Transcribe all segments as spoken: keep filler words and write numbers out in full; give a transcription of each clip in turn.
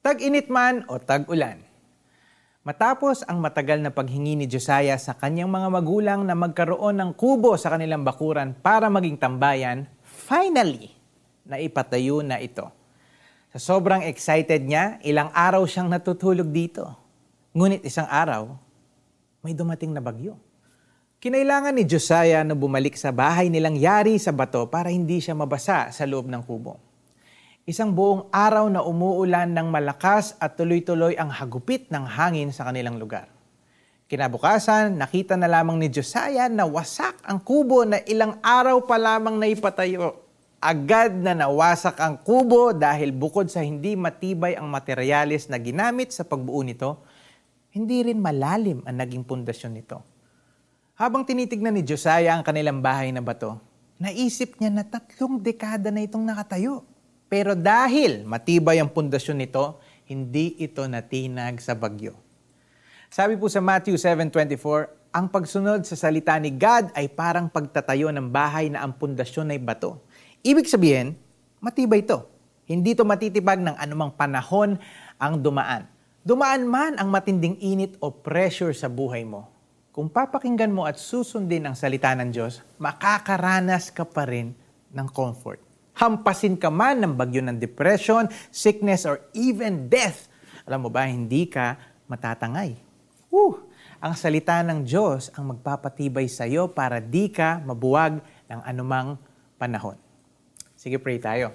Tag-init man o tag-ulan. Matapos ang matagal na paghingi ni Josaya sa kanyang mga magulang na magkaroon ng kubo sa kanilang bakuran para maging tambayan, finally, naipatayo na ito. Sa sobrang excited niya, ilang araw siyang natutulog dito. Ngunit isang araw, may dumating na bagyo. Kinailangan ni Josaya na bumalik sa bahay nilang yari sa bato para hindi siya mabasa sa loob ng kubo. Isang buong araw na umuulan ng malakas at tuloy-tuloy ang hagupit ng hangin sa kanilang lugar. Kinabukasan, nakita na lamang ni Josaya na wasak ang kubo na ilang araw pa lamang naipatayo. Agad na nawasak ang kubo dahil bukod sa hindi matibay ang materyales na ginamit sa pagbuo nito, hindi rin malalim ang naging pundasyon nito. Habang tinitignan ni Josaya ang kanilang bahay na bato, naisip niya na tatlong dekada na itong nakatayo. Pero dahil matibay ang pundasyon nito, hindi ito natinag sa bagyo. Sabi po sa Matthew seven twenty-four, ang pagsunod sa salita ni God ay parang pagtatayo ng bahay na ang pundasyon ay bato. Ibig sabihin, matibay ito. Hindi ito matitibag ng anumang panahon ang dumaan. Dumaan man ang matinding init o pressure sa buhay mo. Kung papakinggan mo at susundin ang salita ng Diyos, makakaranas ka pa rin ng comfort. Hampasin ka man ng bagyo ng depression, sickness, or even death. Alam mo ba, hindi ka matatangay. Woo! Ang salita ng Diyos ang magpapatibay sa iyo para di ka mabuwag ng anumang panahon. Sige, pray tayo.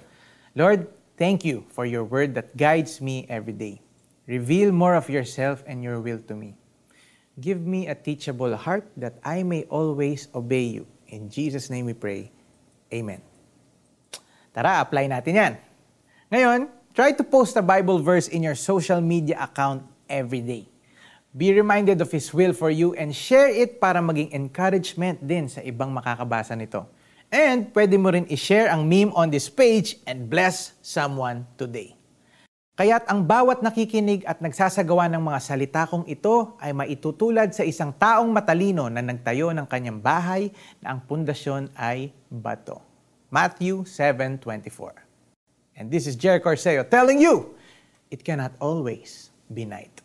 Lord, thank you for your word that guides me every day. Reveal more of yourself and your will to me. Give me a teachable heart that I may always obey you. In Jesus' name we pray. Amen. Tara, apply natin yan. Ngayon, try to post a Bible verse in your social media account every day. Be reminded of His will for you and share it para maging encouragement din sa ibang makakabasa nito. And pwede mo rin i-share ang meme on this page and bless someone today. Kaya't ang bawat nakikinig at nagsasagawa ng mga salita kong ito ay maitutulad sa isang taong matalino na nagtayo ng kanyang bahay na ang pundasyon ay bato. Matthew seven twenty-four. And this is Jerry Corseo telling you, it cannot always be night.